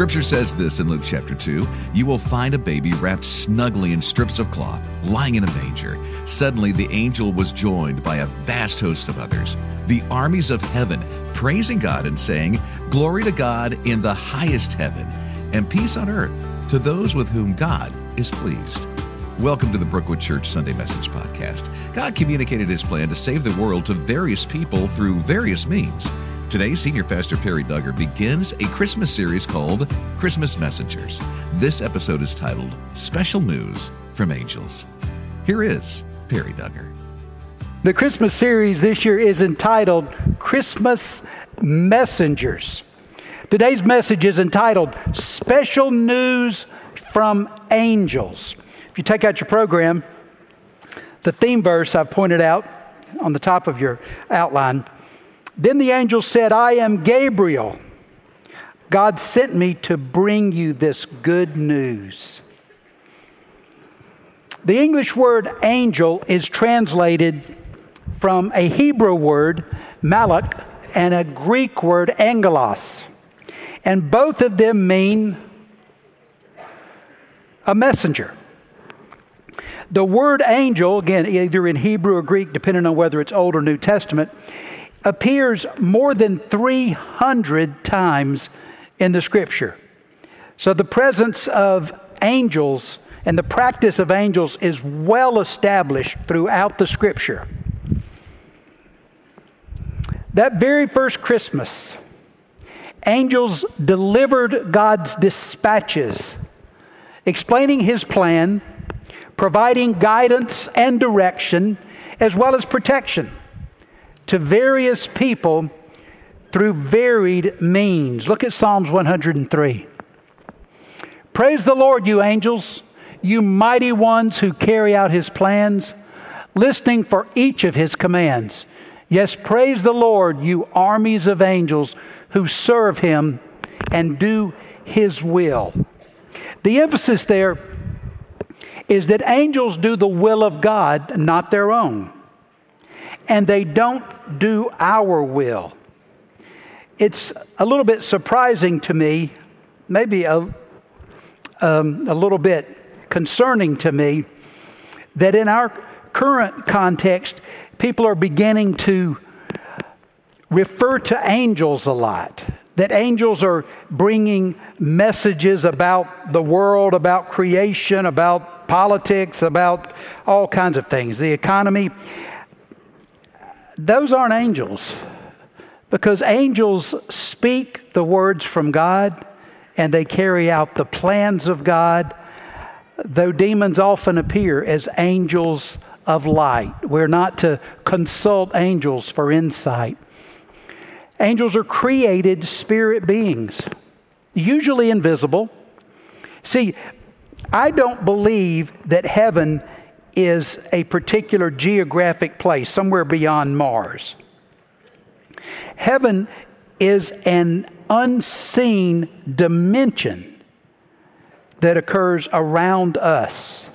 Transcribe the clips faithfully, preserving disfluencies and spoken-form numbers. Scripture says this in Luke chapter two, "You will find a baby wrapped snugly in strips of cloth, lying in a manger." Suddenly the angel was joined by a vast host of others, the armies of heaven, praising God and saying, "Glory to God in the highest heaven, and peace on earth to those with whom God is pleased." Welcome to the Brookwood Church Sunday Message Podcast. God communicated His plan to save the world to various people through various means. Today, Senior Pastor Perry Duggar begins a Christmas series called Christmas Messengers. This episode is titled Special News from Angels. Here is Perry Duggar. The Christmas series this year is entitled Christmas Messengers. Today's message is entitled Special News from Angels. If you take out your program, the theme verse I've pointed out on the top of your outline. Then the angel said, "I am Gabriel. God sent me to bring you this good news." The English word angel is translated from a Hebrew word, malach, and a Greek word, angelos. And both of them mean a messenger. The word angel, again, either in Hebrew or Greek, depending on whether it's Old or New Testament, appears more than three hundred times in the Scripture. So the presence of angels and the practice of angels is well established throughout the Scripture. That very first Christmas, angels delivered God's dispatches, explaining His plan, providing guidance and direction, as well as protection to various people through varied means. Look at Psalms one hundred three. "Praise the Lord, you angels, you mighty ones who carry out His plans, listening for each of His commands. Yes, praise the Lord, you armies of angels who serve Him and do His will." The emphasis there is that angels do the will of God, not their own. And they don't do our will. It's a little bit surprising to me, maybe a, um, a little bit concerning to me, that in our current context, people are beginning to refer to angels a lot. That angels are bringing messages about the world, about creation, about politics, about all kinds of things, the economy. Those aren't angels, because angels speak the words from God and they carry out the plans of God, though demons often appear as angels of light. We're not to consult angels for insight. Angels are created spirit beings, usually invisible. See, I don't believe that heaven is a particular geographic place, somewhere beyond Mars. Heaven is an unseen dimension that occurs around us.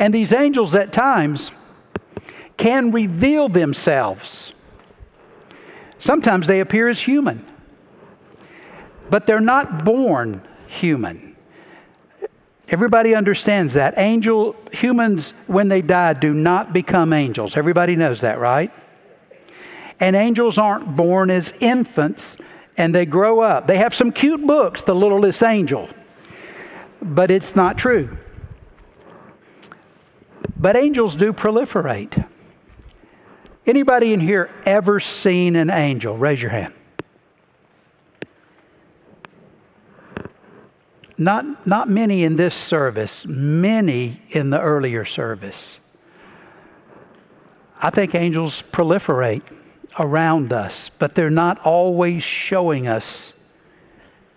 And these angels at times can reveal themselves. Sometimes they appear as human, but they're not born human. Everybody understands that. Angel, humans, when they die, do not become angels. Everybody knows that, right? And angels aren't born as infants, and they grow up. They have some cute books, The Littlest Angel, but it's not true. But angels do proliferate. Anybody in here ever seen an angel? Raise your hand. Not not many in this service, many in the earlier service. I think angels proliferate around us, but they're not always showing us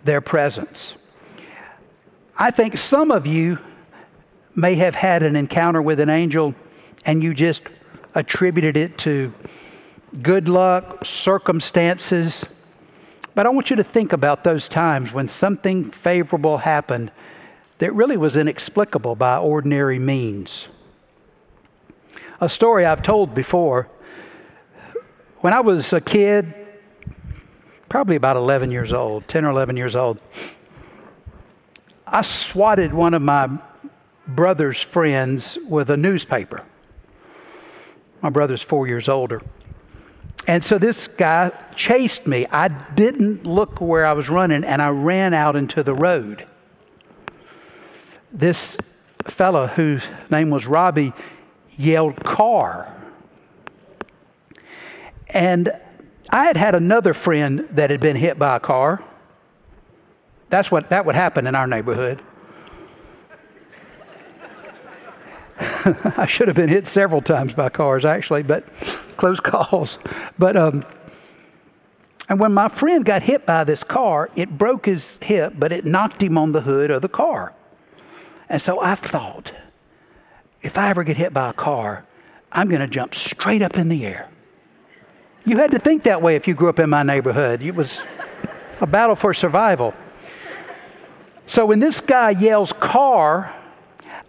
their presence. I think some of you may have had an encounter with an angel and you just attributed it to good luck, circumstances. But I want you to think about those times when something favorable happened that really was inexplicable by ordinary means. A story I've told before. When I was a kid, probably about eleven years old, ten or eleven years old, I swatted one of my brother's friends with a newspaper. My brother's four years older. And so this guy chased me. I didn't look where I was running, and I ran out into the road. This fellow, whose name was Robbie, yelled car. And I had had another friend that had been hit by a car. That's what that would happen in our neighborhood. I should have been hit several times by cars, actually, but close calls. But um, and when my friend got hit by this car, it broke his hip, but it knocked him on the hood of the car. And so I thought, if I ever get hit by a car, I'm going to jump straight up in the air. You had to think that way if you grew up in my neighborhood. It was a battle for survival. So when this guy yells car,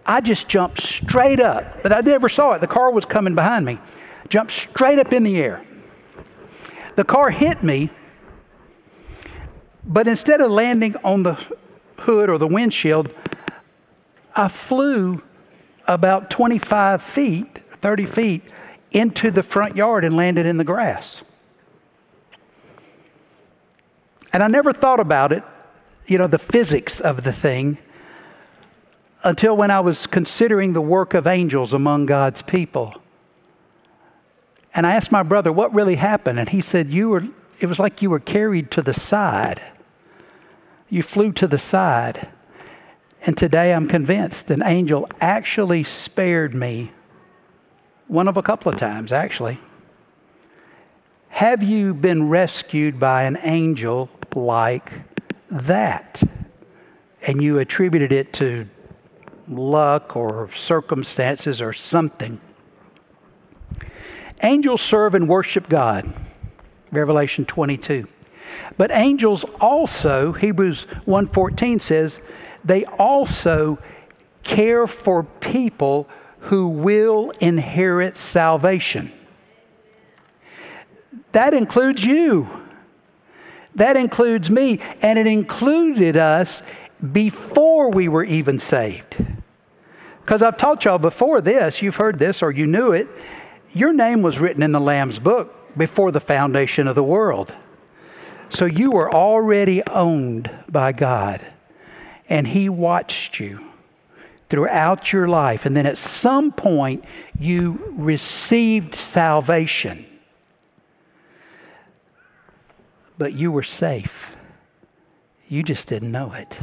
I just jumped straight up, but I never saw it. The car was coming behind me. Jumped straight up in the air. The car hit me, but instead of landing on the hood or the windshield, I flew about twenty-five feet, thirty feet into the front yard and landed in the grass. And I never thought about it, you know, the physics of the thing, until when I was considering the work of angels among God's people. And I asked my brother, what really happened? And he said, "You were. It was like you were carried to the side. You flew to the side." And today I'm convinced an angel actually spared me, one of a couple of times, actually. Have you been rescued by an angel like that? And you attributed it to luck or circumstances or something. Angels serve and worship God, Revelation twenty-two. But angels also, Hebrews one fourteen says, they also care for people who will inherit salvation. That includes you. That includes me. And it included us before we were even saved. Because I've taught y'all before this, you've heard this or you knew it, your name was written in the Lamb's book before the foundation of the world. So you were already owned by God, and He watched you throughout your life. And then at some point, you received salvation, but you were safe. You just didn't know it.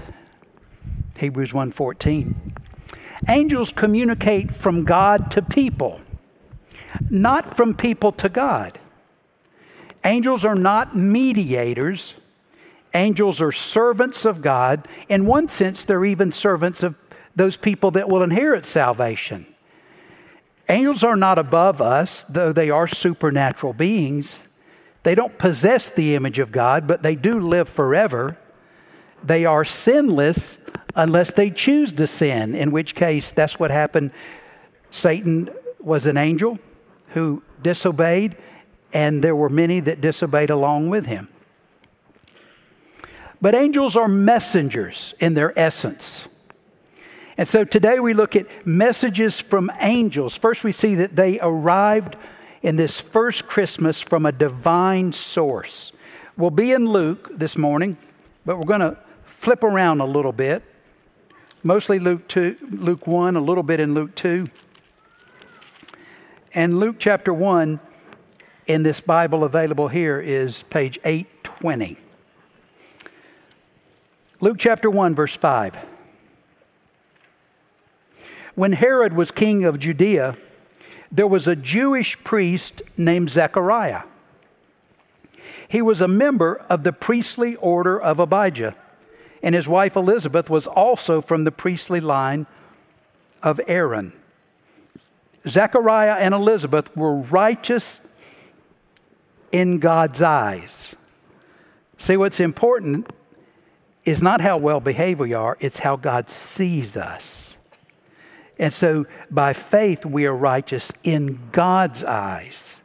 Hebrews one fourteen. Angels communicate from God to people, not from people to God. Angels are not mediators. Angels are servants of God. In one sense, they're even servants of those people that will inherit salvation. Angels are not above us, though they are supernatural beings. They don't possess the image of God, but they do live forever. They are sinless unless they choose to sin, in which case that's what happened. Satan was an angel who disobeyed, and there were many that disobeyed along with him. But angels are messengers in their essence. And so today we look at messages from angels. First, we see that they arrived in this first Christmas from a divine source. We'll be in Luke this morning, but we're going to flip around a little bit, mostly Luke two, Luke one, a little bit in Luke two. And Luke chapter one in this Bible available here is page eight twenty. Luke chapter one, verse five. When Herod was king of Judea, there was a Jewish priest named Zechariah. He was a member of the priestly order of Abijah, and his wife Elizabeth was also from the priestly line of Aaron. Zechariah and Elizabeth were righteous in God's eyes. See, what's important is not how well behaved we are, it's how God sees us. And so by faith, we are righteous in God's eyes,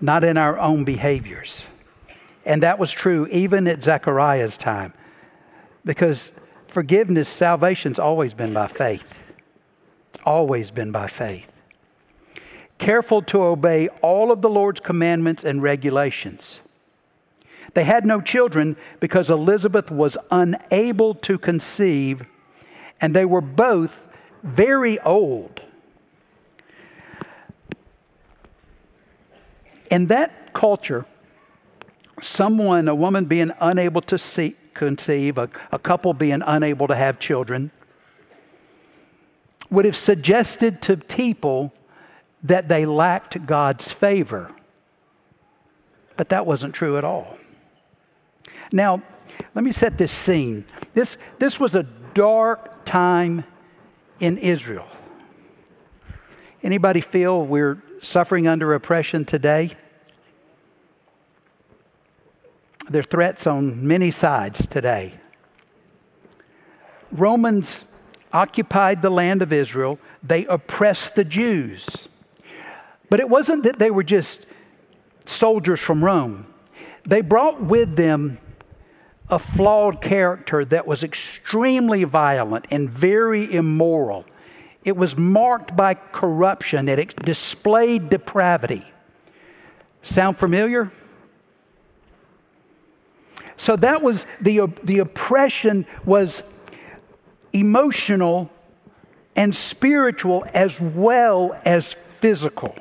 not in our own behaviors. And that was true even at Zechariah's time, because forgiveness, salvation's always been by faith. It's always been by faith. Careful to obey all of the Lord's commandments and regulations. They had no children because Elizabeth was unable to conceive, and they were both very old. In that culture, someone, a woman being unable to see, conceive, a, a couple being unable to have children, would have suggested to people that they lacked God's favor. But that wasn't true at all. Now, let me set this scene. This, this was a dark time in Israel. Anybody feel we're suffering under oppression today? There are threats on many sides today. Romans occupied the land of Israel. They oppressed the Jews. But it wasn't that they were just soldiers from Rome. They brought with them a flawed character that was extremely violent and very immoral. It was marked by corruption. It displayed depravity. Sound familiar? So that was the, the oppression was emotional and spiritual as well as physical.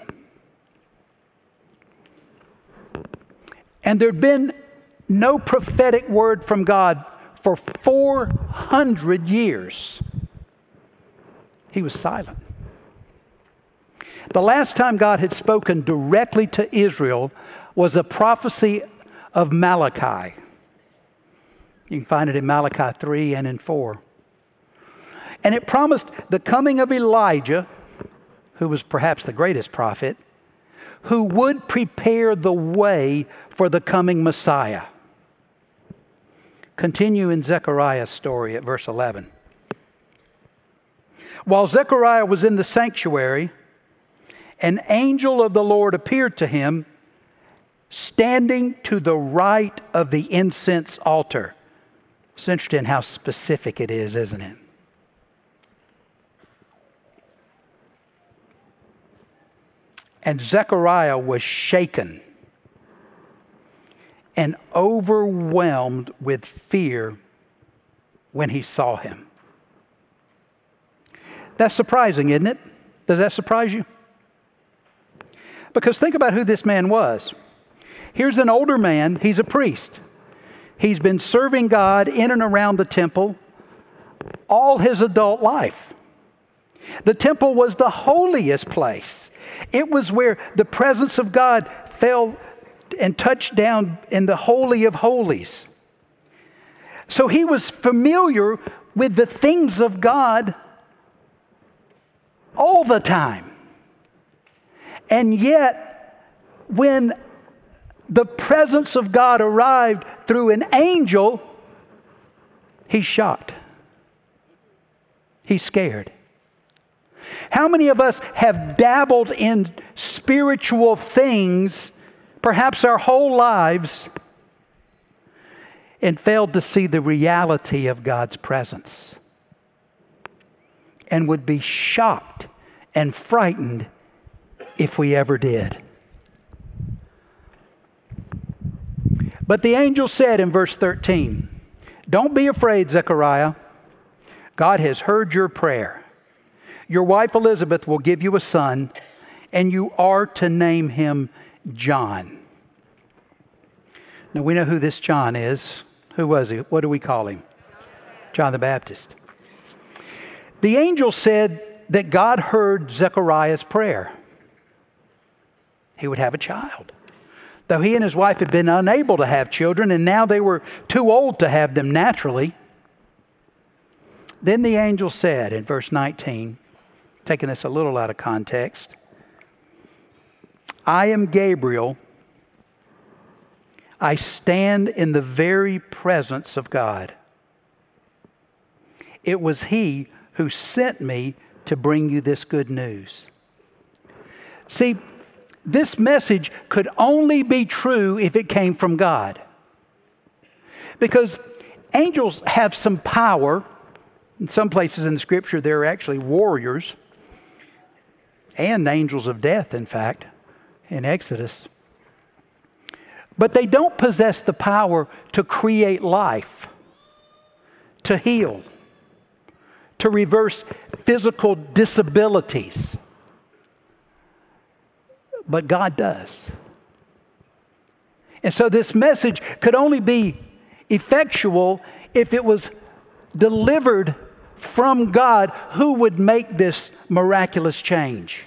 And there'd been no prophetic word from God for four hundred years. He was silent. The last time God had spoken directly to Israel was a prophecy of Malachi. You can find it in Malachi three and in four. And it promised the coming of Elijah, who was perhaps the greatest prophet, who would prepare the way for the coming Messiah. Continue in Zechariah's story at verse eleven. While Zechariah was in the sanctuary, an angel of the Lord appeared to him, standing to the right of the incense altar. It's interesting how specific it is, isn't it? And Zechariah was shaken and overwhelmed with fear when he saw him. That's surprising, isn't it? Does that surprise you? Because think about who this man was. Here's an older man. He's a priest. He's been serving God in and around the temple all his adult life. The temple was the holiest place. It was where the presence of God fell and touched down in the Holy of Holies. So he was familiar with the things of God all the time. And yet, when the presence of God arrived through an angel, he's shocked. He's scared. How many of us have dabbled in spiritual things, perhaps our whole lives, and failed to see the reality of God's presence? And would be shocked and frightened if we ever did. But the angel said in verse thirteen, "Don't be afraid, Zechariah. God has heard your prayer. Your wife Elizabeth will give you a son, and you are to name him John." Now we know who this John is. Who was he? What do we call him? John the Baptist. The angel said that God heard Zechariah's prayer. He would have a child. Though he and his wife had been unable to have children, and now they were too old to have them naturally. Then the angel said in verse nineteen, taking this a little out of context, "I am Gabriel. I stand in the very presence of God. It was he who sent me to bring you this good news." See, this message could only be true if it came from God. Because angels have some power In some places in the scripture, there are actually warriors and angels of death, in fact, in Exodus. But they don't possess the power to create life, to heal, to reverse physical disabilities. But God does. And so this message could only be effectual if it was delivered from God, who would make this miraculous change.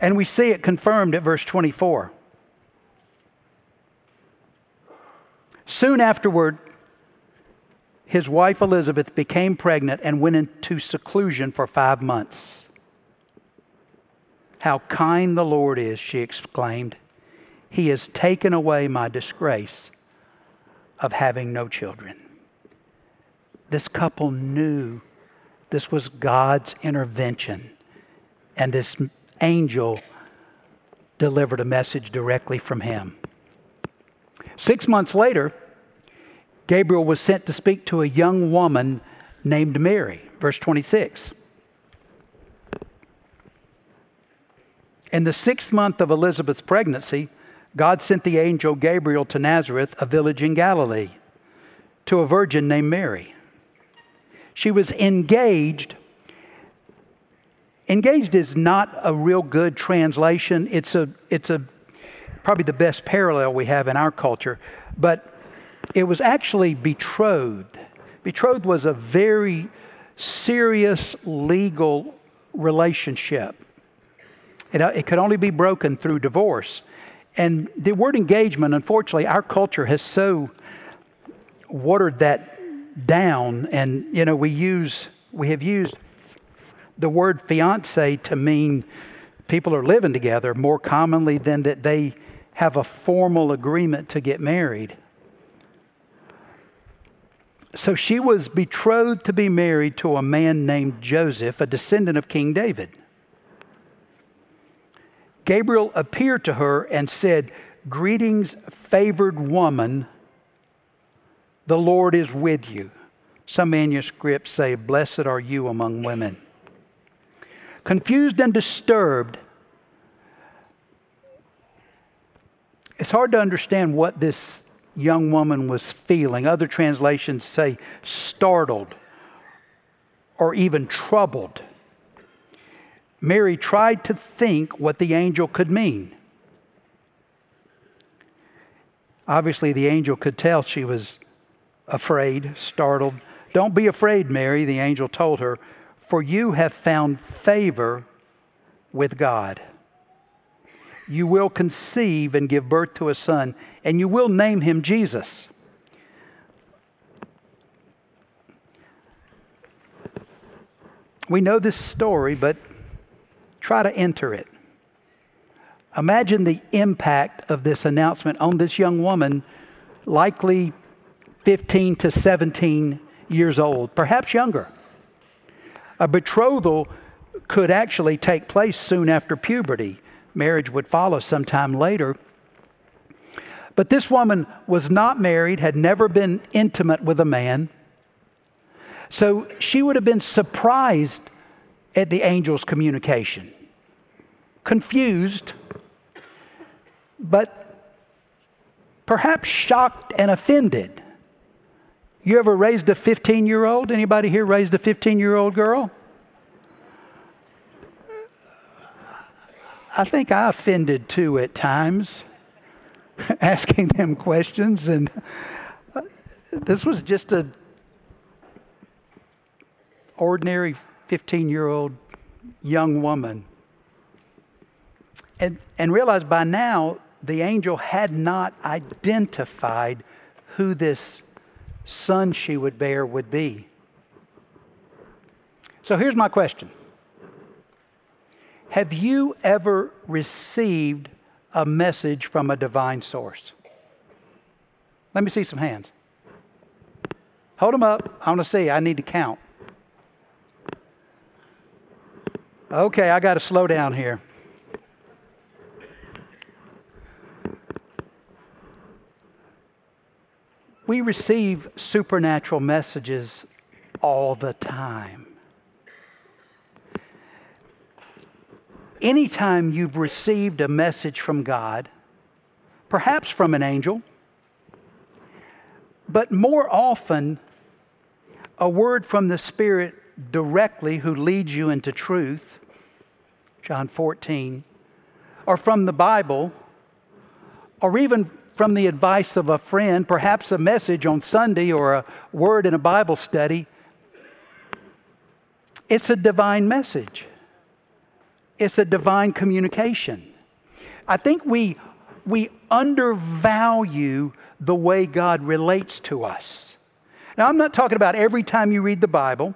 And we see it confirmed at verse twenty-four. Soon afterward, his wife Elizabeth became pregnant and went into seclusion for five months. "How kind the Lord is," she exclaimed. "He has taken away my disgrace of having no children." This couple knew this was God's intervention, and this angel delivered a message directly from him. Six months later, Gabriel was sent to speak to a young woman named Mary, verse twenty-six. In the sixth month of Elizabeth's pregnancy, God sent the angel Gabriel to Nazareth, a village in Galilee, to a virgin named Mary. She was engaged. Engaged is not a real good translation. It's a, it's a probably the best parallel we have in our culture, but it was actually betrothed. Betrothed was a very serious legal relationship. It, it could only be broken through divorce. And the word engagement, unfortunately, our culture has so watered that down. And, you know, we use, we have used the word fiance to mean people are living together more commonly than that they have a formal agreement to get married. So she was betrothed to be married to a man named Joseph, a descendant of King David. Gabriel appeared to her and said, "Greetings, favored woman, the Lord is with you." Some manuscripts say, "Blessed are you among women." Confused and disturbed, it's hard to understand what this young woman was feeling. Other translations say startled or even troubled. Mary tried to think what the angel could mean. Obviously, the angel could tell she was afraid, startled. "Don't be afraid, Mary," the angel told her, "for you have found favor with God. You will conceive and give birth to a son, and you will name him Jesus." We know this story, but try to enter it. Imagine the impact of this announcement on this young woman, likely fifteen to seventeen years old, perhaps younger. A betrothal could actually take place soon after puberty. Marriage would follow sometime later. But this woman was not married, had never been intimate with a man. So she would have been surprised at the angel's communication. Confused, but perhaps shocked and offended. You ever raised a fifteen-year-old? Anybody here raised a fifteen-year-old girl? I think I offended too at times, asking them questions. And this was just an ordinary fifteen-year-old young woman. And, and realize by now, the angel had not identified who this son she would bear would be. So here's my question. Have you ever received a message from a divine source? Let me see some hands. Hold them up. I want to see. I need to count. Okay, I got to slow down here. We receive supernatural messages all the time. Anytime you've received a message from God, perhaps from an angel, but more often a word from the Spirit directly who leads you into truth, John fourteen, or from the Bible, or even from the advice of a friend, perhaps a message on Sunday or a word in a Bible study. It's a divine message. It's a divine communication. I think we we undervalue the way God relates to us. Now, I'm not talking about every time you read the Bible.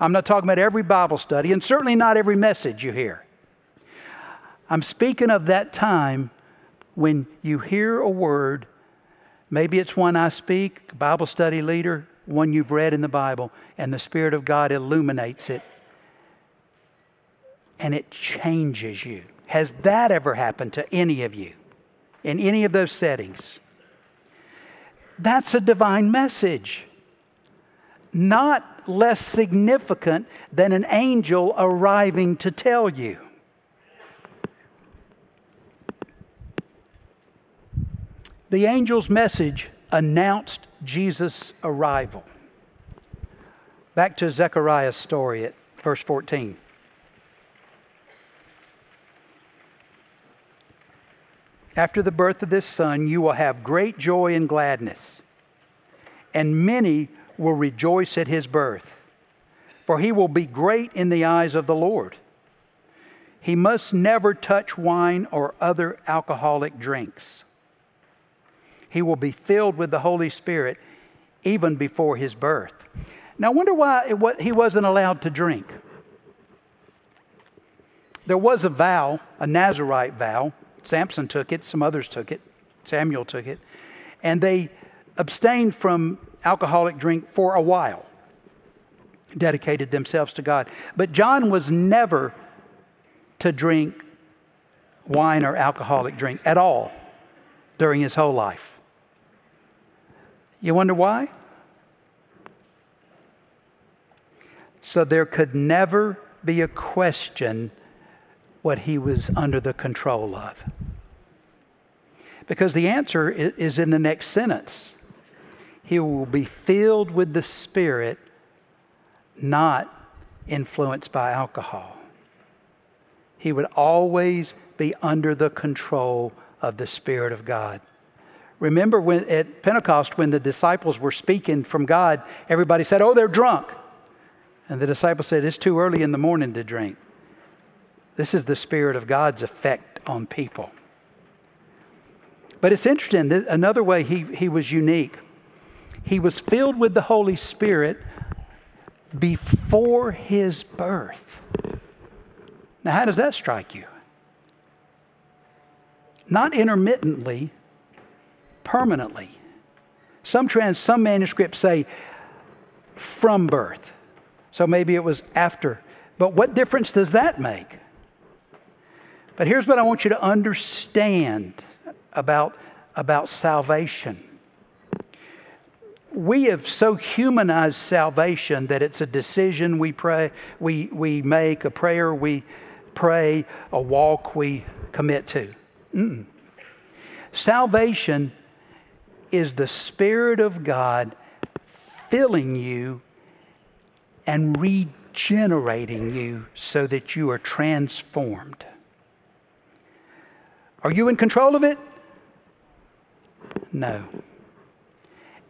I'm not talking about every Bible study, and certainly not every message you hear. I'm speaking of that time when you hear a word. Maybe it's one I speak, Bible study leader, one you've read in the Bible, and the Spirit of God illuminates it. And it changes you. Has that ever happened to any of you in any of those settings? That's a divine message. Not less significant than an angel arriving to tell you. The angel's message announced Jesus' arrival. Back to Zechariah's story at verse fourteen. After the birth of this son, you will have great joy and gladness, and many will rejoice at his birth, for he will be great in the eyes of the Lord. He must never touch wine or other alcoholic drinks. He will be filled with the Holy Spirit even before his birth. Now, I wonder why what he wasn't allowed to drink. There was a vow, a Nazarite vow. Samson took it. Some others took it. Samuel took it. And they abstained from alcoholic drink for a while, dedicated themselves to God. But John was never to drink wine or alcoholic drink at all during his whole life. You wonder why? So there could never be a question what he was under the control of. Because the answer is in the next sentence. He will be filled with the Spirit, not influenced by alcohol. He would always be under the control of the Spirit of God. Remember when at Pentecost, when the disciples were speaking from God, everybody said, "Oh, they're drunk." And the disciples said, "It's too early in the morning to drink." This is the Spirit of God's effect on people. But it's interesting, that another way he, he was unique. He was filled with the Holy Spirit before his birth. Now, how does that strike you? Not intermittently, permanently. Some trans, some manuscripts say from birth. So maybe it was after. But what difference does that make? But here's what I want you to understand about, about salvation. We have so humanized salvation that it's a decision we pray, we, we make, a prayer we pray, a walk we commit to. Mm-mm. Salvation is the Spirit of God filling you and regenerating you so that you are transformed. Are you in control of it? No.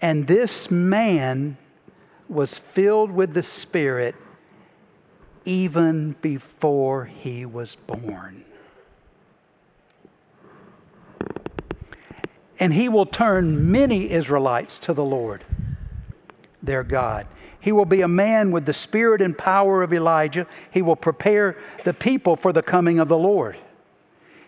And this man was filled with the Spirit even before he was born. And he will turn many Israelites to the Lord, their God. He will be a man with the spirit and power of Elijah. He will prepare the people for the coming of the Lord.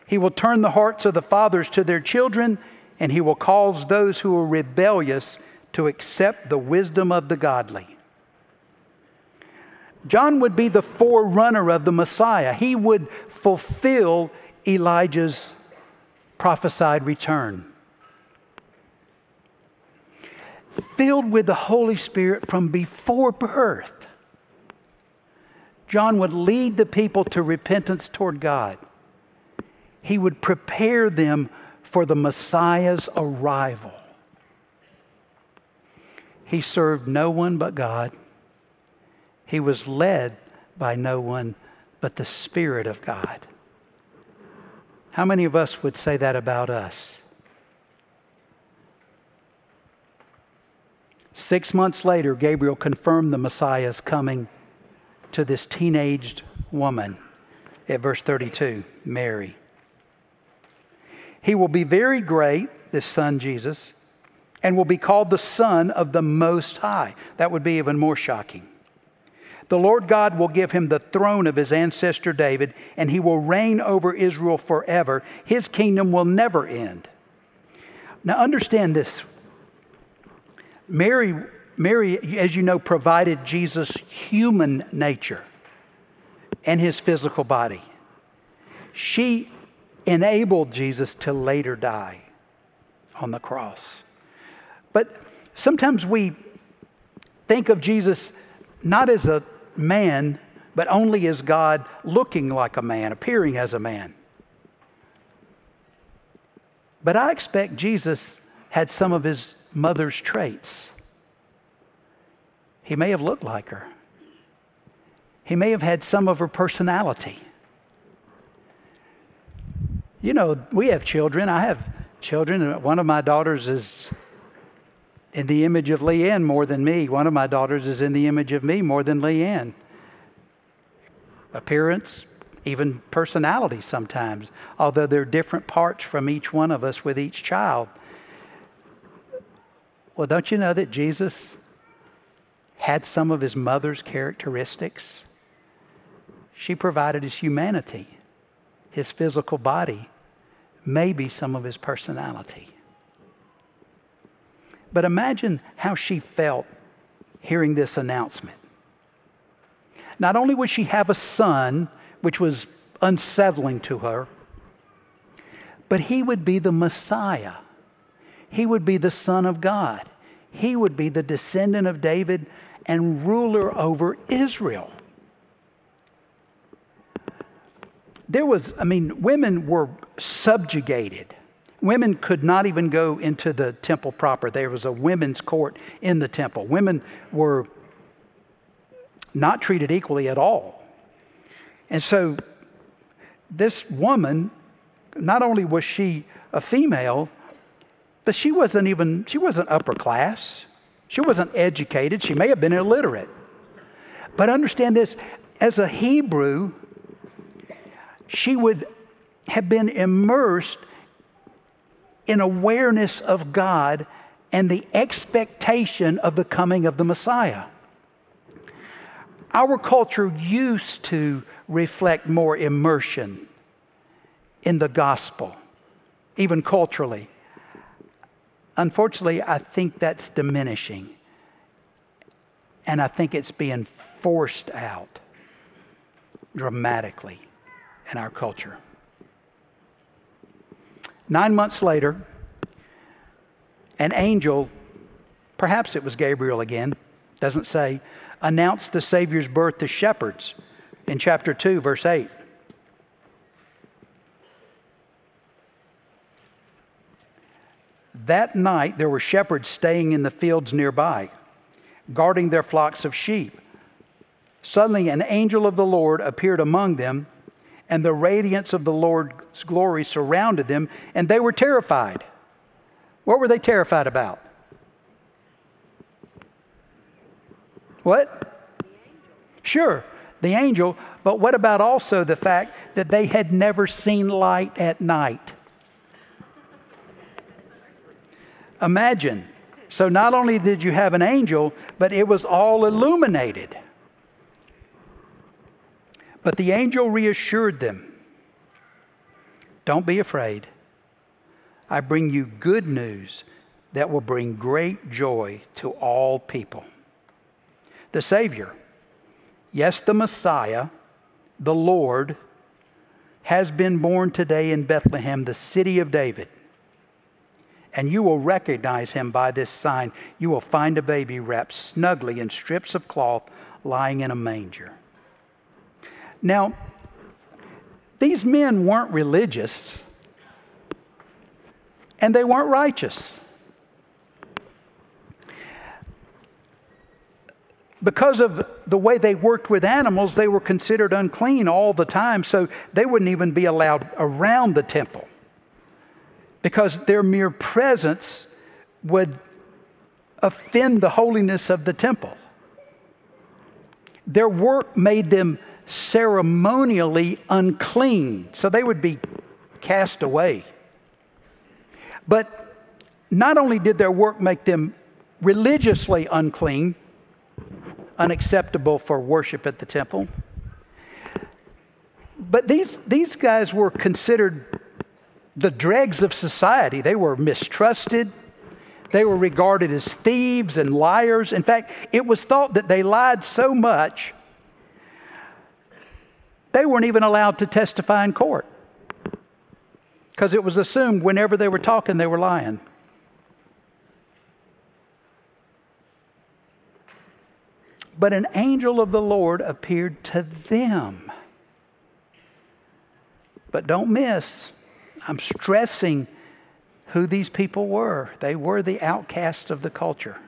He will turn the hearts of the fathers to their children, and he will cause those who are rebellious to accept the wisdom of the godly. John would be the forerunner of the Messiah. He would fulfill Elijah's prophesied return. filled with the Holy Spirit from before birth. John would lead the people to repentance toward God. He would prepare them for the Messiah's arrival. He served no one but God. He was led by no one but the Spirit of God. How many of us would say that about us? Six months later, Gabriel confirmed the Messiah's coming to this teenaged woman at verse thirty-two, Mary. He will be very great, this son Jesus, and will be called the Son of the Most High. That would be even more shocking. The Lord God will give him the throne of his ancestor David, and he will reign over Israel forever. His kingdom will never end. Now understand this. Mary, Mary, as you know, provided Jesus' human nature and his physical body. She enabled Jesus to later die on the cross. But sometimes we think of Jesus not as a man, but only as God looking like a man, appearing as a man. But I expect Jesus had some of his mother's traits. He may have looked like her. He may have had some of her personality. You know, we have children. I have children. One of my daughters is in the image of Leanne more than me. One of my daughters is in the image of me more than Leanne. Appearance, even personality sometimes, although they're different parts from each one of us with each child. Well, don't you know that Jesus had some of his mother's characteristics? She provided his humanity, his physical body, maybe some of his personality. But imagine how she felt hearing this announcement. Not only would she have a son, which was unsettling to her, but he would be the Messiah. He would be the Son of God. He would be the descendant of David and ruler over Israel. There was, I mean, women were subjugated. Women could not even go into the temple proper. There was a women's court in the temple. Women were not treated equally at all. And so this woman, not only was she a female, but she wasn't even, she wasn't upper class. She wasn't educated. She may have been illiterate. But understand this, as a Hebrew, she would have been immersed in awareness of God and the expectation of the coming of the Messiah. Our culture used to reflect more immersion in the gospel, even culturally. Unfortunately, I think that's diminishing, and I think it's being forced out dramatically in our culture. Nine months later, an angel, perhaps it was Gabriel again, doesn't say, announced the Savior's birth to shepherds in chapter two, verse eight. That night there were shepherds staying in the fields nearby, guarding their flocks of sheep. Suddenly an angel of the Lord appeared among them, and the radiance of the Lord's glory surrounded them, and they were terrified. What were they terrified about? What? Sure, the angel, but what about also the fact that they had never seen light at night? Imagine. So not only did you have an angel, but it was all illuminated. But the angel reassured them. Don't be afraid. I bring you good news that will bring great joy to all people. The Savior, yes, the Messiah, the Lord, has been born today in Bethlehem, the city of David. and you will recognize him by this sign. You will find a baby wrapped snugly in strips of cloth, lying in a manger." Now, these men weren't religious, and they weren't righteous. Because of the way they worked with animals, they were considered unclean all the time, so they wouldn't even be allowed around the temple, because their mere presence would offend the holiness of the temple. Their work made them ceremonially unclean, so they would be cast away. But not only did their work make them religiously unclean, unacceptable for worship at the temple, but these, these guys were considered the dregs of society. They were mistrusted. They were regarded as thieves and liars. In fact, it was thought that they lied so much, they weren't even allowed to testify in court, because it was assumed whenever they were talking, they were lying. But an angel of the Lord appeared to them. But don't miss, I'm stressing who these people were. They were the outcasts of the culture.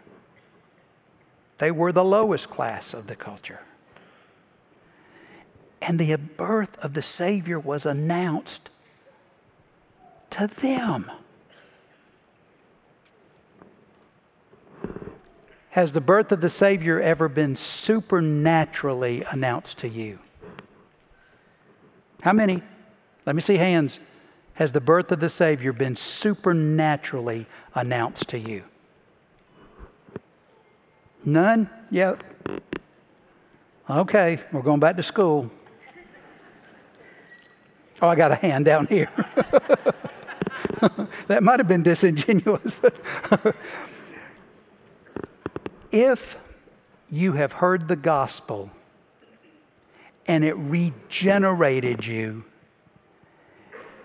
They were the lowest class of the culture. And the birth of the Savior was announced to them. Has the birth of the Savior ever been supernaturally announced to you? How many? Let me see hands. Has the birth of the Savior been supernaturally announced to you? None? Yep. Okay, we're going back to school. Oh, I got a hand down here. That might have been disingenuous. But if you have heard the gospel and it regenerated you,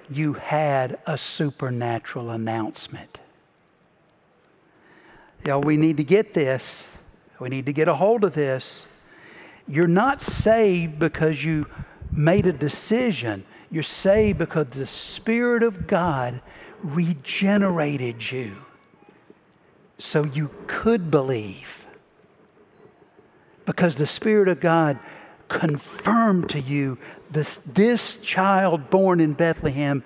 you had a supernatural announcement. Y'all, we need to get this. We need to get a hold of this. You're not saved because you made a decision. You're saved because the Spirit of God regenerated you so you could believe. Because the Spirit of God confirm to you this, this child born in Bethlehem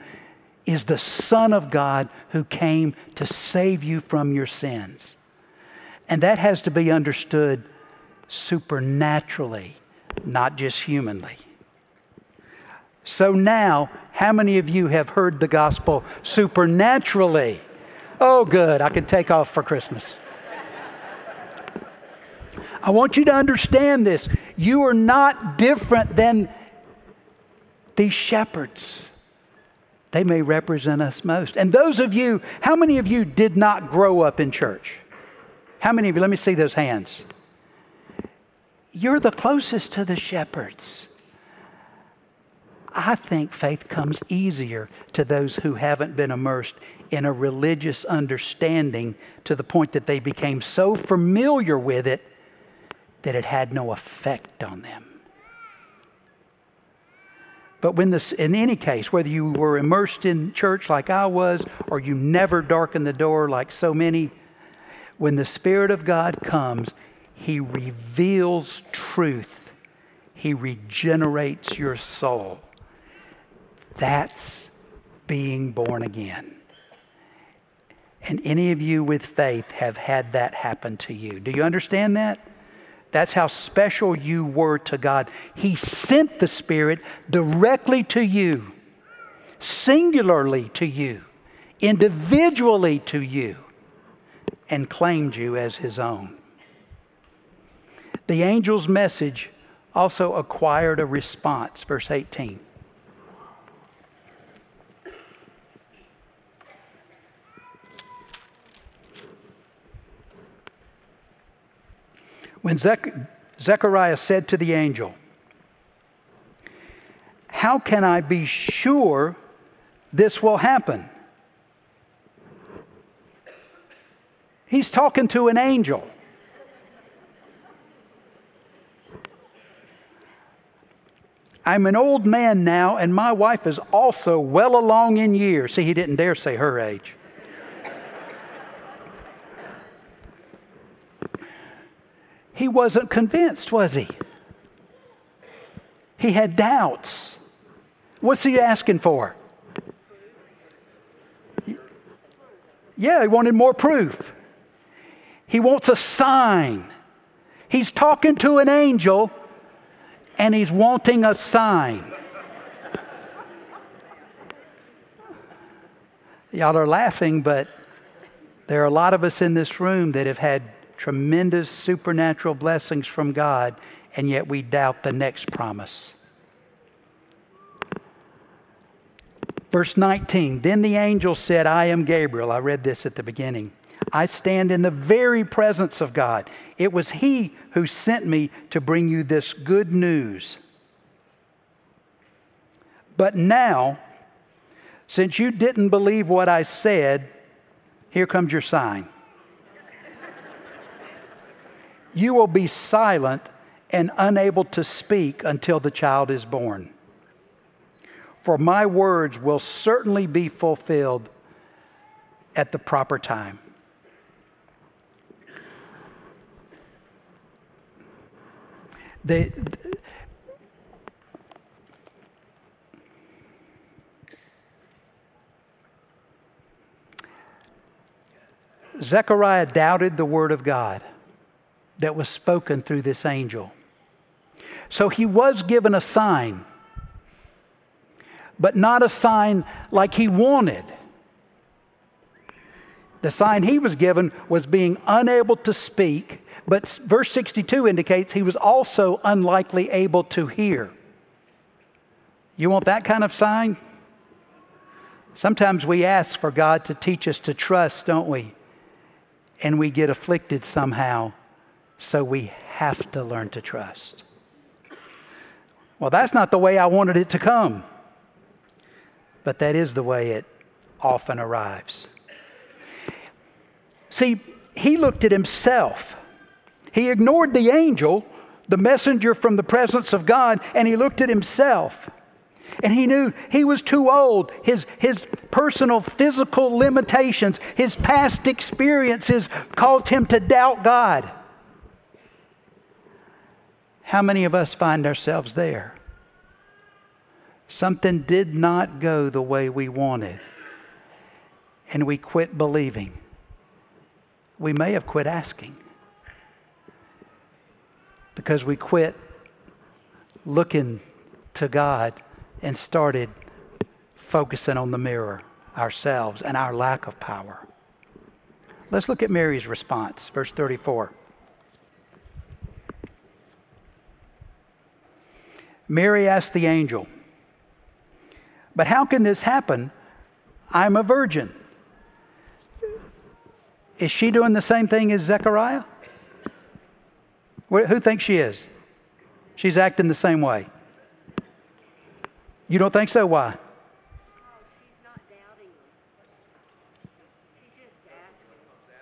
is the Son of God who came to save you from your sins. And that has to be understood supernaturally, not just humanly. So now, how many of you have heard the gospel supernaturally? Oh, good, I can take off for Christmas. I want you to understand this. You are not different than these shepherds. They may represent us most. And those of you, how many of you did not grow up in church? How many of you? Let me see those hands. You're the closest to the shepherds. I think faith comes easier to those who haven't been immersed in a religious understanding to the point that they became so familiar with it that it had no effect on them. But when this, in any case, whether you were immersed in church like I was, or you never darkened the door like so many, when the Spirit of God comes, He reveals truth. He regenerates your soul. That's being born again. And any of you with faith have had that happen to you. Do you understand that? That's how special you were to God. He sent the Spirit directly to you, singularly to you, individually to you, and claimed you as His own. The angel's message also acquired a response, verse eighteen. When Zech- Zechariah said to the angel, "How can I be sure this will happen?" He's talking to an angel. I'm an old man now, and my wife is also well along in years. See, he didn't dare say her age. He wasn't convinced, was he? He had doubts. What's he asking for? Yeah, he wanted more proof. He wants a sign. He's talking to an angel, and he's wanting a sign. Y'all are laughing, but there are a lot of us in this room that have had tremendous supernatural blessings from God, and yet we doubt the next promise. Verse nineteen, then the angel said, I am Gabriel. I read this at the beginning. I stand in the very presence of God. It was he who sent me to bring you this good news. But now, since you didn't believe what I said, here comes your sign. You will be silent and unable to speak until the child is born. For my words will certainly be fulfilled at the proper time. They, th- Zechariah doubted the word of God that was spoken through this angel. So he was given a sign, but not a sign like he wanted. The sign he was given was being unable to speak, but verse sixty-two indicates he was also unlikely able to hear. You want that kind of sign? Sometimes we ask for God to teach us to trust, don't we? And we get afflicted somehow, so we have to learn to trust. Well, that's not the way I wanted it to come, but that is the way it often arrives. See, he looked at himself. He ignored the angel, the messenger from the presence of God, and he looked at himself. And he knew he was too old. His, his personal physical limitations, his past experiences caused him to doubt God. How many of us find ourselves there? Something did not go the way we wanted, and we quit believing. We may have quit asking, because we quit looking to God and started focusing on the mirror, ourselves, and our lack of power. Let's look at Mary's response, verse thirty-four. Mary asked the angel, but how can this happen? I'm a virgin. Is she doing the same thing as Zechariah? Who thinks she is? She's acting the same way. You don't think so? Why? She's not doubting. She's just asking,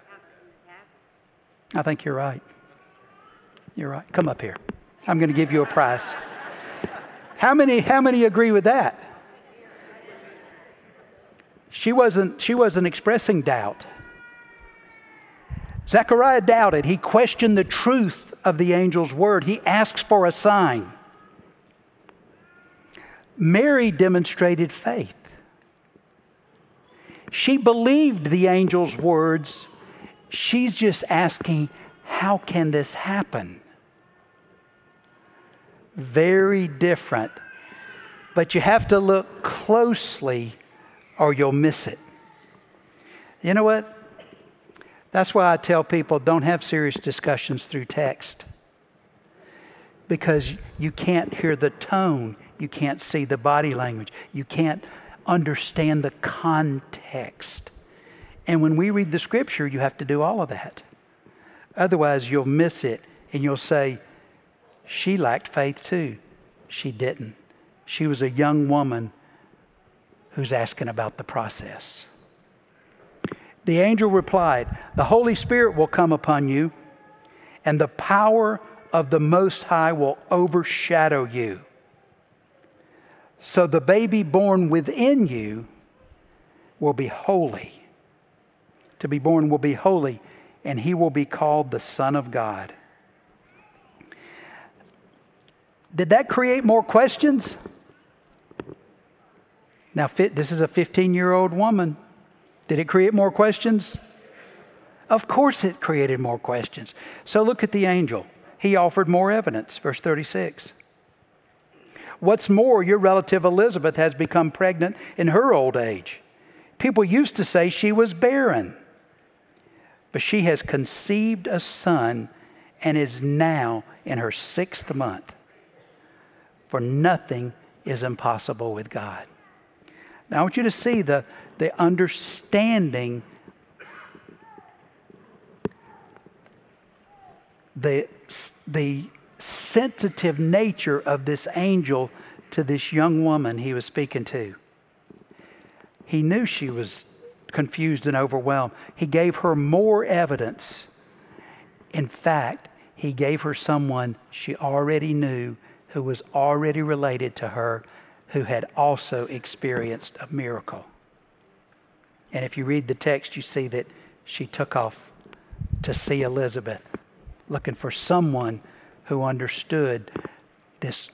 how can this happen? I think you're right. You're right. Come up here. I'm going to give you a prize. How many, how many agree with that? She wasn't, she wasn't expressing doubt. Zechariah doubted. He questioned the truth of the angel's word. He asks for a sign. Mary demonstrated faith. She believed the angel's words. She's just asking, how can this happen? Very different, but you have to look closely or you'll miss it. You know what? That's why I tell people don't have serious discussions through text, because you can't hear the tone, you can't see the body language, you can't understand the context. And when we read the scripture, you have to do all of that. Otherwise, you'll miss it and you'll say, she lacked faith too. She didn't. She was a young woman who's asking about the process. The angel replied, "The Holy Spirit will come upon you, and the power of the Most High will overshadow you. So the baby born within you will be holy. To be born will be holy, and he will be called the Son of God." Did that create more questions? Now, this is a fifteen-year-old woman. Did it create more questions? Of course it created more questions. So look at the angel. He offered more evidence. Verse thirty-six. "What's more, your relative Elizabeth has become pregnant in her old age. People used to say she was barren, but she has conceived a son and is now in her sixth month. For nothing is impossible with God." Now I want you to see the, the understanding, the, the sensitive nature of this angel to this young woman he was speaking to. He knew she was confused and overwhelmed. He gave her more evidence. In fact, he gave her someone she already knew who was already related to her, who had also experienced a miracle. And if you read the text, you see that she took off to see Elizabeth, looking for someone who understood this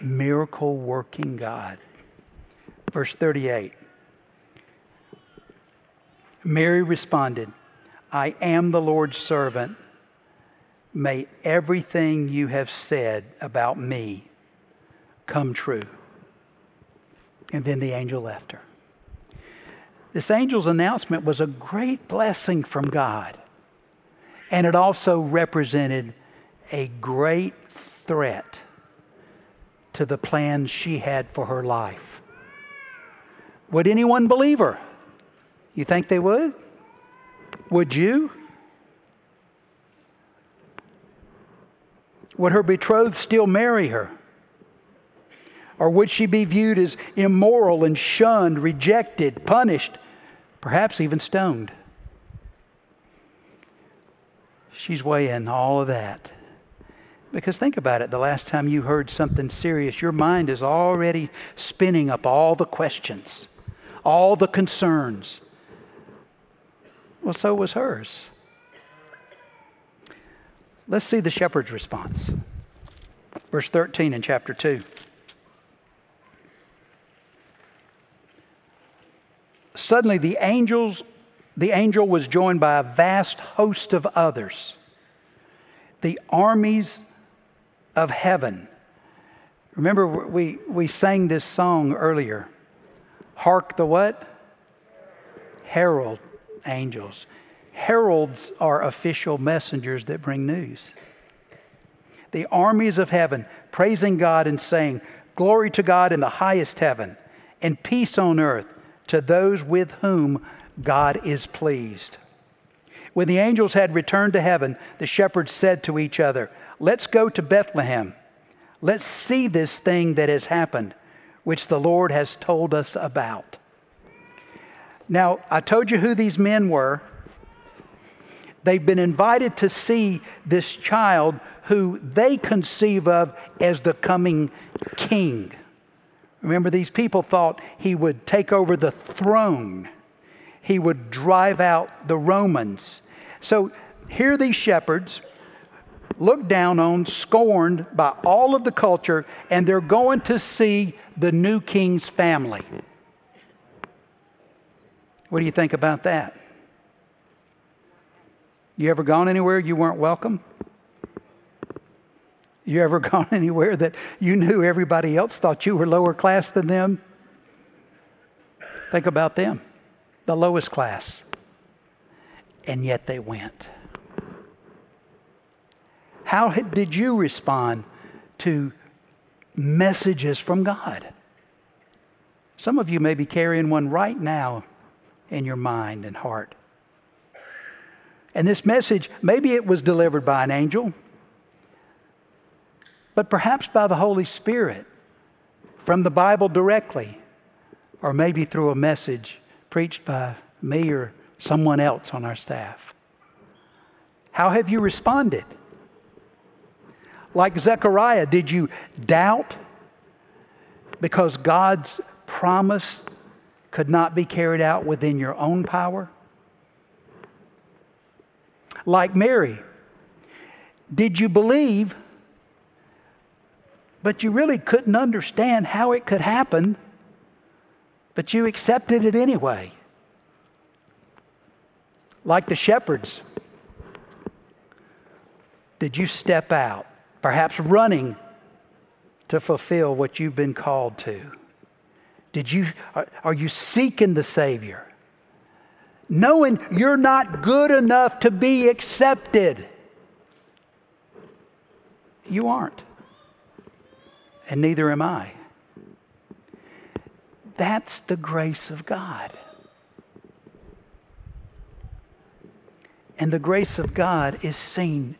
miracle-working God. Verse thirty-eight. Mary responded, "I am the Lord's servant. May everything you have said about me come true." And then the angel left her. This angel's announcement was a great blessing from God. And it also represented a great threat to the plans she had for her life. Would anyone believe her? You think they would? Would you? Would her betrothed still marry her? Or would she be viewed as immoral and shunned, rejected, punished, perhaps even stoned? She's weighing all of that. Because think about it, the last time you heard something serious, your mind is already spinning up all the questions, all the concerns. Well, so was hers. Let's see the shepherd's response. Verse thirteen in chapter two. Suddenly the angels, the angel was joined by a vast host of others, the armies of heaven. Remember, we, we sang this song earlier. Hark the what? Herald angels. Heralds are official messengers that bring news. The armies of heaven praising God and saying, "Glory to God in the highest heaven, and peace on earth to those with whom God is pleased." When the angels had returned to heaven, the shepherds said to each other, "Let's go to Bethlehem. Let's see this thing that has happened, which the Lord has told us about." Now, I told you who these men were. They've been invited to see this child who they conceive of as the coming king. Remember, these people thought he would take over the throne. He would drive out the Romans. So here these shepherds, looked down on, scorned by all of the culture, and they're going to see the new king's family. What do you think about that? You ever gone anywhere you weren't welcome? You ever gone anywhere that you knew everybody else thought you were lower class than them? Think about them, the lowest class. And yet they went. How did you respond to messages from God? Some of you may be carrying one right now in your mind and heart. And this message, maybe it was delivered by an angel, but perhaps by the Holy Spirit, from the Bible directly, or maybe through a message preached by me or someone else on our staff? How have you responded? Like Zechariah, did you doubt because God's promise could not be carried out within your own power? Like Mary, did you believe, but you really couldn't understand how it could happen, but you accepted it anyway? Like the shepherds, did you step out, perhaps running to fulfill what you've been called to? Did you, are, are you seeking the Savior, knowing you're not good enough to be accepted? You aren't, and neither am I. That's the grace of God. And the grace of God is seen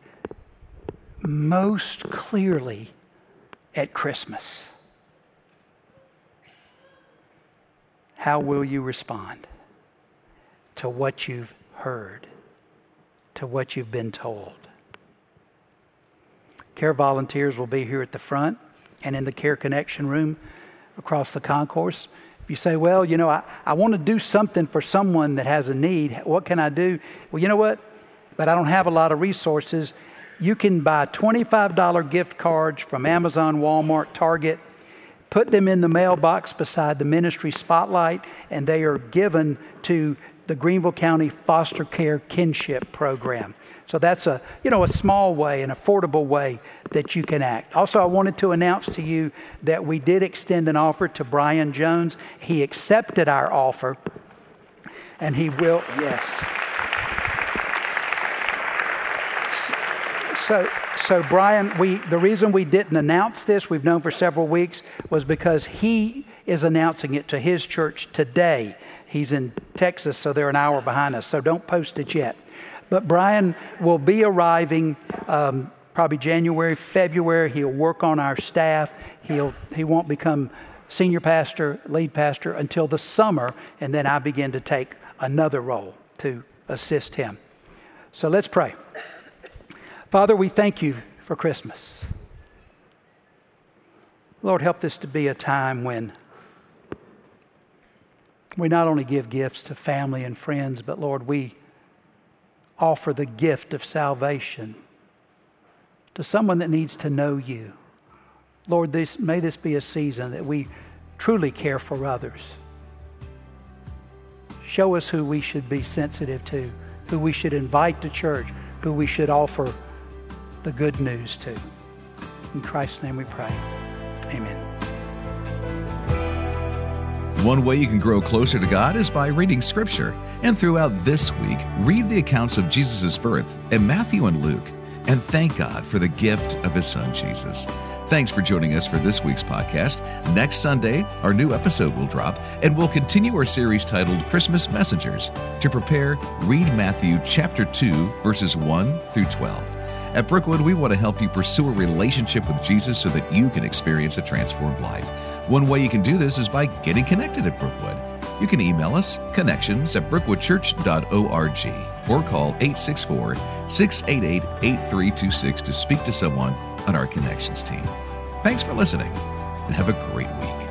most clearly at Christmas. How will you respond to what you've heard, to what you've been told? Care volunteers will be here at the front and in the Care Connection room across the concourse. If you say, well, you know, I, I want to do something for someone that has a need. What can I do? Well, you know what? But I don't have a lot of resources. You can buy twenty-five dollars gift cards from Amazon, Walmart, Target. Put them in the mailbox beside the ministry spotlight, and they are given to the Greenville County Foster Care Kinship Program. So that's a, you know, a small way, an affordable way that you can act. Also, I wanted to announce to you that we did extend an offer to Brian Jones. He accepted our offer, and he will, yes. So, so Brian, we the reason we didn't announce this, we've known for several weeks, was because he is announcing it to his church today. He's in Texas, so they're an hour behind us, so don't post it yet. But Brian will be arriving um, probably January, February. He'll work on our staff. He'll, he won't become senior pastor, lead pastor until the summer, and then I begin to take another role to assist him. So let's pray. Father, we thank you for Christmas. Lord, help this to be a time when we not only give gifts to family and friends, but Lord, we offer the gift of salvation to someone that needs to know you. Lord, this, may this be a season that we truly care for others. Show us who we should be sensitive to, who we should invite to church, who we should offer the good news to. In Christ's name we pray. Amen. One way you can grow closer to God is by reading Scripture. And throughout this week, read the accounts of Jesus' birth in Matthew and Luke, and thank God for the gift of His Son, Jesus. Thanks for joining us for this week's podcast. Next Sunday, our new episode will drop, and we'll continue our series titled Christmas Messengers. To prepare, read Matthew chapter two, verses one through twelve. At Brookwood, we want to help you pursue a relationship with Jesus so that you can experience a transformed life. One way you can do this is by getting connected at Brookwood. You can email us, connections at brookwood church dot org, or call eight six four, six eight eight, eight three two six to speak to someone on our Connections team. Thanks for listening, and have a great week.